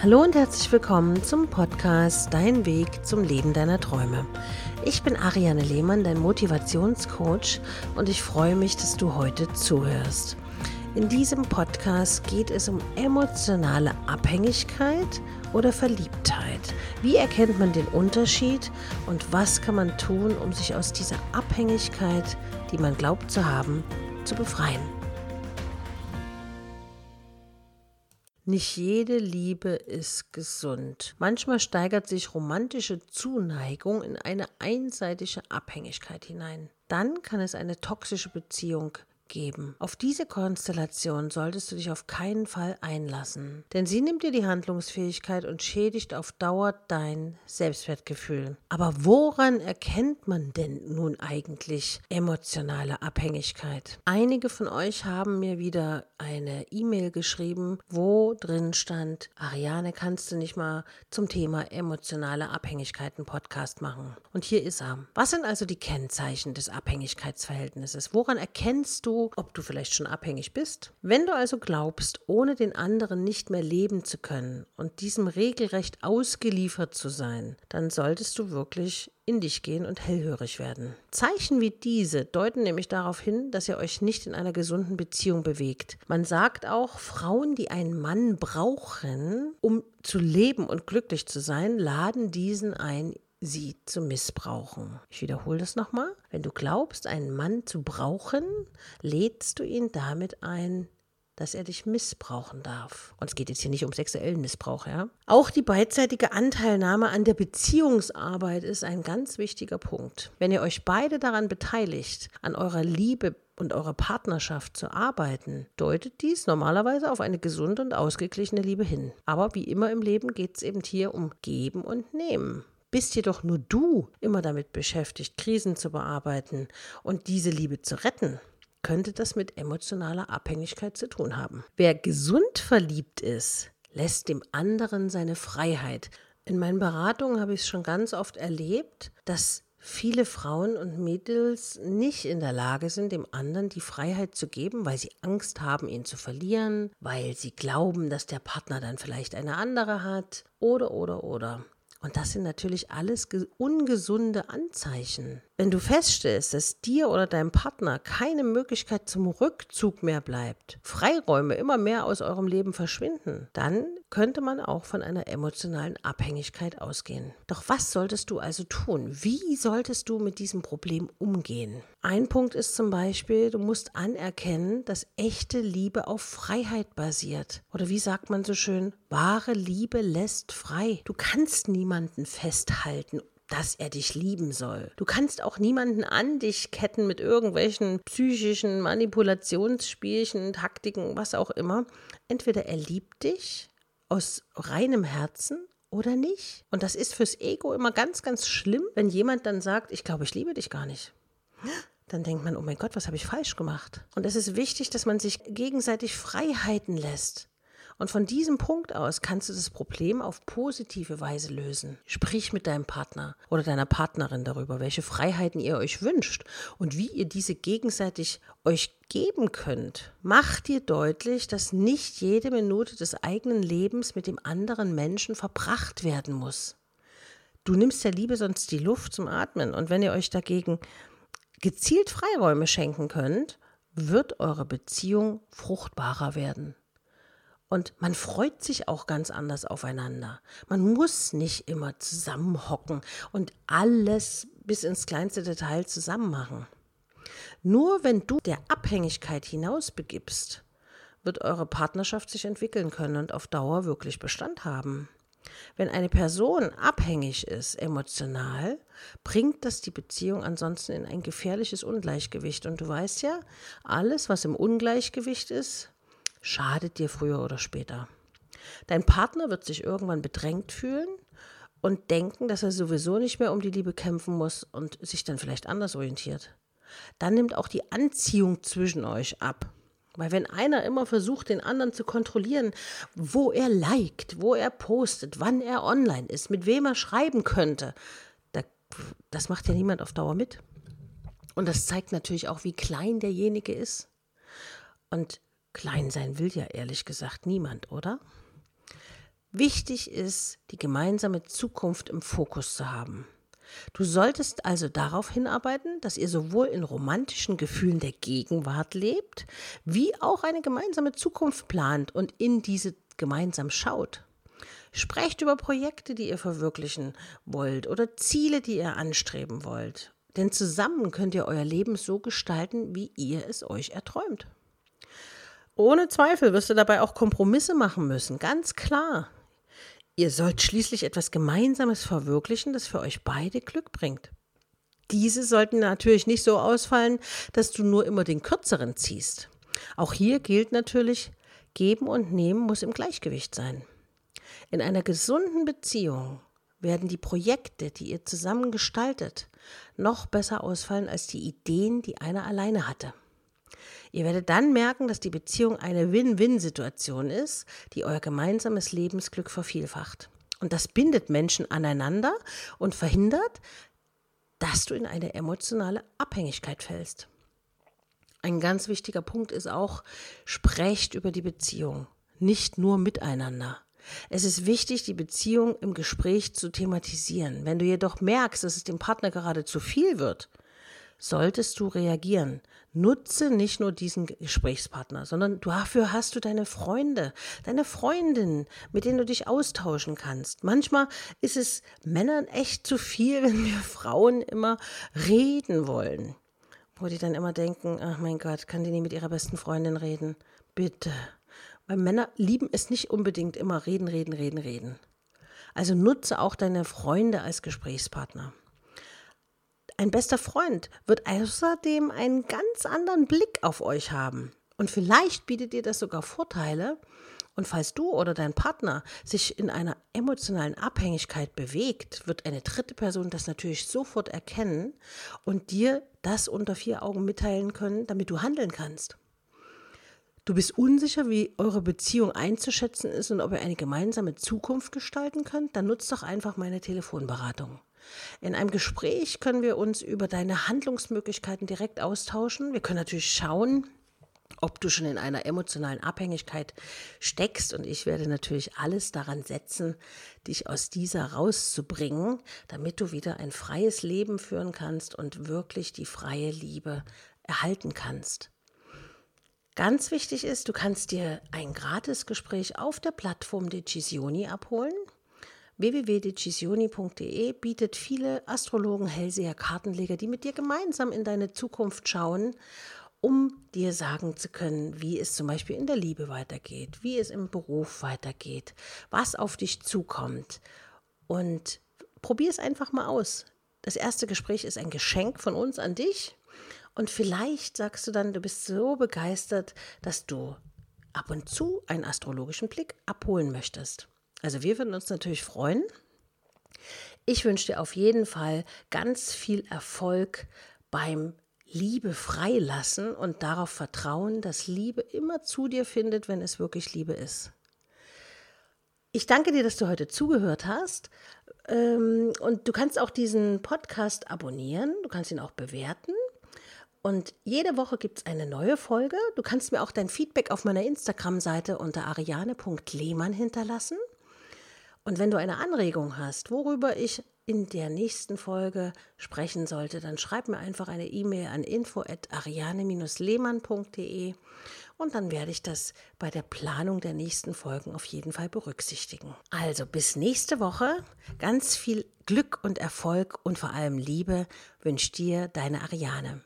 Hallo und herzlich willkommen zum Podcast Dein Weg zum Leben deiner Träume. Ich bin Ariane Lehmann, dein Motivationscoach, und ich freue mich, dass du heute zuhörst. In diesem Podcast geht es um emotionale Abhängigkeit oder Verliebtheit. Wie erkennt man den Unterschied und was kann man tun, um sich aus dieser Abhängigkeit, die man glaubt zu haben, zu befreien? Nicht jede Liebe ist gesund. Manchmal steigert sich romantische Zuneigung in eine einseitige Abhängigkeit hinein. Dann kann es eine toxische Beziehung geben. Auf diese Konstellation solltest du dich auf keinen Fall einlassen, denn sie nimmt dir die Handlungsfähigkeit und schädigt auf Dauer dein Selbstwertgefühl. Aber woran erkennt man denn nun eigentlich emotionale Abhängigkeit? Einige von euch haben mir wieder eine E-Mail geschrieben, wo drin stand: Ariane, kannst du nicht mal zum Thema emotionale Abhängigkeiten Podcast machen? Und hier ist er. Was sind also die Kennzeichen des Abhängigkeitsverhältnisses? Woran erkennst du, ob du vielleicht schon abhängig bist? Wenn du also glaubst, ohne den anderen nicht mehr leben zu können und diesem regelrecht ausgeliefert zu sein, dann solltest du wirklich in dich gehen und hellhörig werden. Zeichen wie diese deuten nämlich darauf hin, dass ihr euch nicht in einer gesunden Beziehung bewegt. Man sagt auch, Frauen, die einen Mann brauchen, um zu leben und glücklich zu sein, laden diesen ein, sie zu missbrauchen. Ich wiederhole das nochmal. Wenn du glaubst, einen Mann zu brauchen, lädst du ihn damit ein, dass er dich missbrauchen darf. Und es geht jetzt hier nicht um sexuellen Missbrauch, ja? Auch die beidseitige Anteilnahme an der Beziehungsarbeit ist ein ganz wichtiger Punkt. Wenn ihr euch beide daran beteiligt, an eurer Liebe und eurer Partnerschaft zu arbeiten, deutet dies normalerweise auf eine gesunde und ausgeglichene Liebe hin. Aber wie immer im Leben geht es eben hier um Geben und Nehmen. Bist jedoch nur du immer damit beschäftigt, Krisen zu bearbeiten und diese Liebe zu retten, könnte das mit emotionaler Abhängigkeit zu tun haben. Wer gesund verliebt ist, lässt dem anderen seine Freiheit. In meinen Beratungen habe ich es schon ganz oft erlebt, dass viele Frauen und Mädels nicht in der Lage sind, dem anderen die Freiheit zu geben, weil sie Angst haben, ihn zu verlieren, weil sie glauben, dass der Partner dann vielleicht eine andere hat oder. Und das sind natürlich alles ungesunde Anzeichen. Wenn du feststellst, dass dir oder deinem Partner keine Möglichkeit zum Rückzug mehr bleibt, Freiräume immer mehr aus eurem Leben verschwinden, dann könnte man auch von einer emotionalen Abhängigkeit ausgehen. Doch was solltest du also tun? Wie solltest du mit diesem Problem umgehen? Ein Punkt ist zum Beispiel, du musst anerkennen, dass echte Liebe auf Freiheit basiert. Oder wie sagt man so schön, wahre Liebe lässt frei. Du kannst niemanden festhalten, dass er dich lieben soll. Du kannst auch niemanden an dich ketten mit irgendwelchen psychischen Manipulationsspielchen, Taktiken, was auch immer. Entweder er liebt dich aus reinem Herzen oder nicht. Und das ist fürs Ego immer ganz, ganz schlimm, wenn jemand dann sagt, ich glaube, ich liebe dich gar nicht. Dann denkt man, oh mein Gott, was habe ich falsch gemacht? Und es ist wichtig, dass man sich gegenseitig Freiheiten lässt. Und von diesem Punkt aus kannst du das Problem auf positive Weise lösen. Sprich mit deinem Partner oder deiner Partnerin darüber, welche Freiheiten ihr euch wünscht und wie ihr diese gegenseitig euch geben könnt. Mach dir deutlich, dass nicht jede Minute des eigenen Lebens mit dem anderen Menschen verbracht werden muss. Du nimmst der Liebe sonst die Luft zum Atmen. Und wenn ihr euch dagegen gezielt Freiräume schenken könnt, wird eure Beziehung fruchtbarer werden. Und man freut sich auch ganz anders aufeinander. Man muss nicht immer zusammenhocken und alles bis ins kleinste Detail zusammen machen. Nur wenn du der Abhängigkeit hinaus begibst, wird eure Partnerschaft sich entwickeln können und auf Dauer wirklich Bestand haben. Wenn eine Person abhängig ist, emotional, bringt das die Beziehung ansonsten in ein gefährliches Ungleichgewicht. Und du weißt ja, alles, was im Ungleichgewicht ist, schadet dir früher oder später. Dein Partner wird sich irgendwann bedrängt fühlen und denken, dass er sowieso nicht mehr um die Liebe kämpfen muss und sich dann vielleicht anders orientiert. Dann nimmt auch die Anziehung zwischen euch ab. Weil wenn einer immer versucht, den anderen zu kontrollieren, wo er liked, wo er postet, wann er online ist, mit wem er schreiben könnte, das macht ja niemand auf Dauer mit. Und das zeigt natürlich auch, wie klein derjenige ist. Und klein sein will ja ehrlich gesagt niemand, oder? Wichtig ist, die gemeinsame Zukunft im Fokus zu haben. Du solltest also darauf hinarbeiten, dass ihr sowohl in romantischen Gefühlen der Gegenwart lebt, wie auch eine gemeinsame Zukunft plant und in diese gemeinsam schaut. Sprecht über Projekte, die ihr verwirklichen wollt oder Ziele, die ihr anstreben wollt. Denn zusammen könnt ihr euer Leben so gestalten, wie ihr es euch erträumt. Ohne Zweifel wirst du dabei auch Kompromisse machen müssen, ganz klar. Ihr sollt schließlich etwas Gemeinsames verwirklichen, das für euch beide Glück bringt. Diese sollten natürlich nicht so ausfallen, dass du nur immer den Kürzeren ziehst. Auch hier gilt natürlich, Geben und Nehmen muss im Gleichgewicht sein. In einer gesunden Beziehung werden die Projekte, die ihr zusammen gestaltet, noch besser ausfallen als die Ideen, die einer alleine hatte. Ihr werdet dann merken, dass die Beziehung eine Win-Win-Situation ist, die euer gemeinsames Lebensglück vervielfacht. Und das bindet Menschen aneinander und verhindert, dass du in eine emotionale Abhängigkeit fällst. Ein ganz wichtiger Punkt ist auch, sprecht über die Beziehung, nicht nur miteinander. Es ist wichtig, die Beziehung im Gespräch zu thematisieren. Wenn du jedoch merkst, dass es dem Partner gerade zu viel wird, solltest du reagieren. Nutze nicht nur diesen Gesprächspartner, sondern dafür hast du deine Freunde, deine Freundinnen, mit denen du dich austauschen kannst. Manchmal ist es Männern echt zu viel, wenn wir Frauen immer reden wollen, wo die dann immer denken, ach mein Gott, kann die nicht mit ihrer besten Freundin reden? Bitte. Weil Männer lieben es nicht unbedingt immer reden. Also nutze auch deine Freunde als Gesprächspartner. Ein bester Freund wird außerdem einen ganz anderen Blick auf euch haben. Und vielleicht bietet dir das sogar Vorteile. Und falls du oder dein Partner sich in einer emotionalen Abhängigkeit bewegt, wird eine dritte Person das natürlich sofort erkennen und dir das unter vier Augen mitteilen können, damit du handeln kannst. Du bist unsicher, wie eure Beziehung einzuschätzen ist und ob ihr eine gemeinsame Zukunft gestalten könnt? Dann nutzt doch einfach meine Telefonberatung. In einem Gespräch können wir uns über deine Handlungsmöglichkeiten direkt austauschen. Wir können natürlich schauen, ob du schon in einer emotionalen Abhängigkeit steckst. Und ich werde natürlich alles daran setzen, dich aus dieser rauszubringen, damit du wieder ein freies Leben führen kannst und wirklich die freie Liebe erhalten kannst. Ganz wichtig ist, du kannst dir ein Gratisgespräch auf der Plattform Decisioni abholen. www.decisioni.de bietet viele Astrologen, Hellseher, Kartenleger, die mit dir gemeinsam in deine Zukunft schauen, um dir sagen zu können, wie es zum Beispiel in der Liebe weitergeht, wie es im Beruf weitergeht, was auf dich zukommt. Und probier es einfach mal aus. Das erste Gespräch ist ein Geschenk von uns an dich. Und vielleicht sagst du dann, du bist so begeistert, dass du ab und zu einen astrologischen Blick abholen möchtest. Also wir würden uns natürlich freuen. Ich wünsche dir auf jeden Fall ganz viel Erfolg beim Liebe freilassen und darauf vertrauen, dass Liebe immer zu dir findet, wenn es wirklich Liebe ist. Ich danke dir, dass du heute zugehört hast. Und du kannst auch diesen Podcast abonnieren, du kannst ihn auch bewerten. Und jede Woche gibt es eine neue Folge. Du kannst mir auch dein Feedback auf meiner Instagram-Seite unter ariane.lehmann hinterlassen. Und wenn du eine Anregung hast, worüber ich in der nächsten Folge sprechen sollte, dann schreib mir einfach eine E-Mail an info@ariane-lehmann.de und dann werde ich das bei der Planung der nächsten Folgen auf jeden Fall berücksichtigen. Also bis nächste Woche. Ganz viel Glück und Erfolg und vor allem Liebe wünscht dir deine Ariane.